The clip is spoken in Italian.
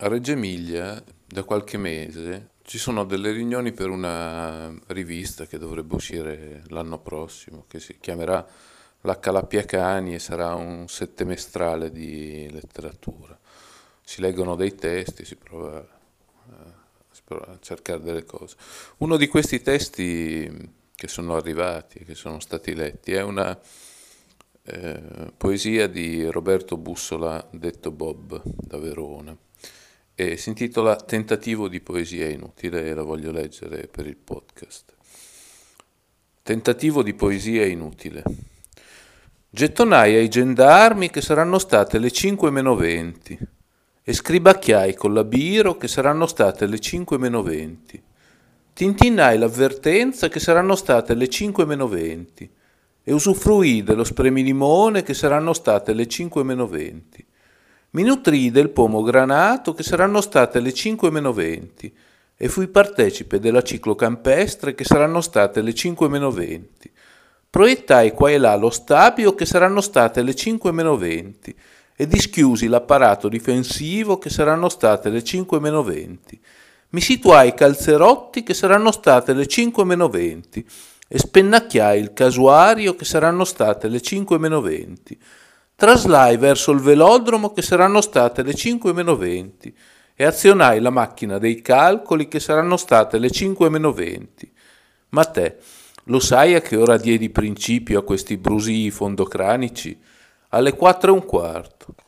A Reggio Emilia, da qualche mese, ci sono delle riunioni per una rivista che dovrebbe uscire l'anno prossimo, che si chiamerà La Calappiacani e sarà un settemestrale di letteratura. Si leggono dei testi, si prova a cercare delle cose. Uno di questi testi che sono arrivati, che sono stati letti, è una poesia di Roberto Bussola, detto Bob, da Verona, e si intitola Tentativo di poesia inutile, e la voglio leggere per il podcast. Tentativo di poesia inutile. Gettonai ai gendarmi che saranno state le 5:20 e scribacchiai con la Biro che saranno state le 5:20. Tintinnai l'avvertenza che saranno state le 5:20 e usufruì dello spremilimone che saranno state le 5:20. Mi nutrii del pomo granato che saranno state le 5:20 e fui partecipe della ciclocampestre che saranno state le 5:20. Proiettai qua e là lo stabio che saranno state le 5:20 e dischiusi l'apparato difensivo che saranno state le 5:20. Mi situai i calzerotti che saranno state le 5:20 e spennacchiai il casuario che saranno state le 5:20. Traslai verso il velodromo che saranno state le 5:20 e azionai la macchina dei calcoli che saranno state le 5:20. Ma te, lo sai a che ora diedi principio a questi brusii fondocranici? Alle 4:15.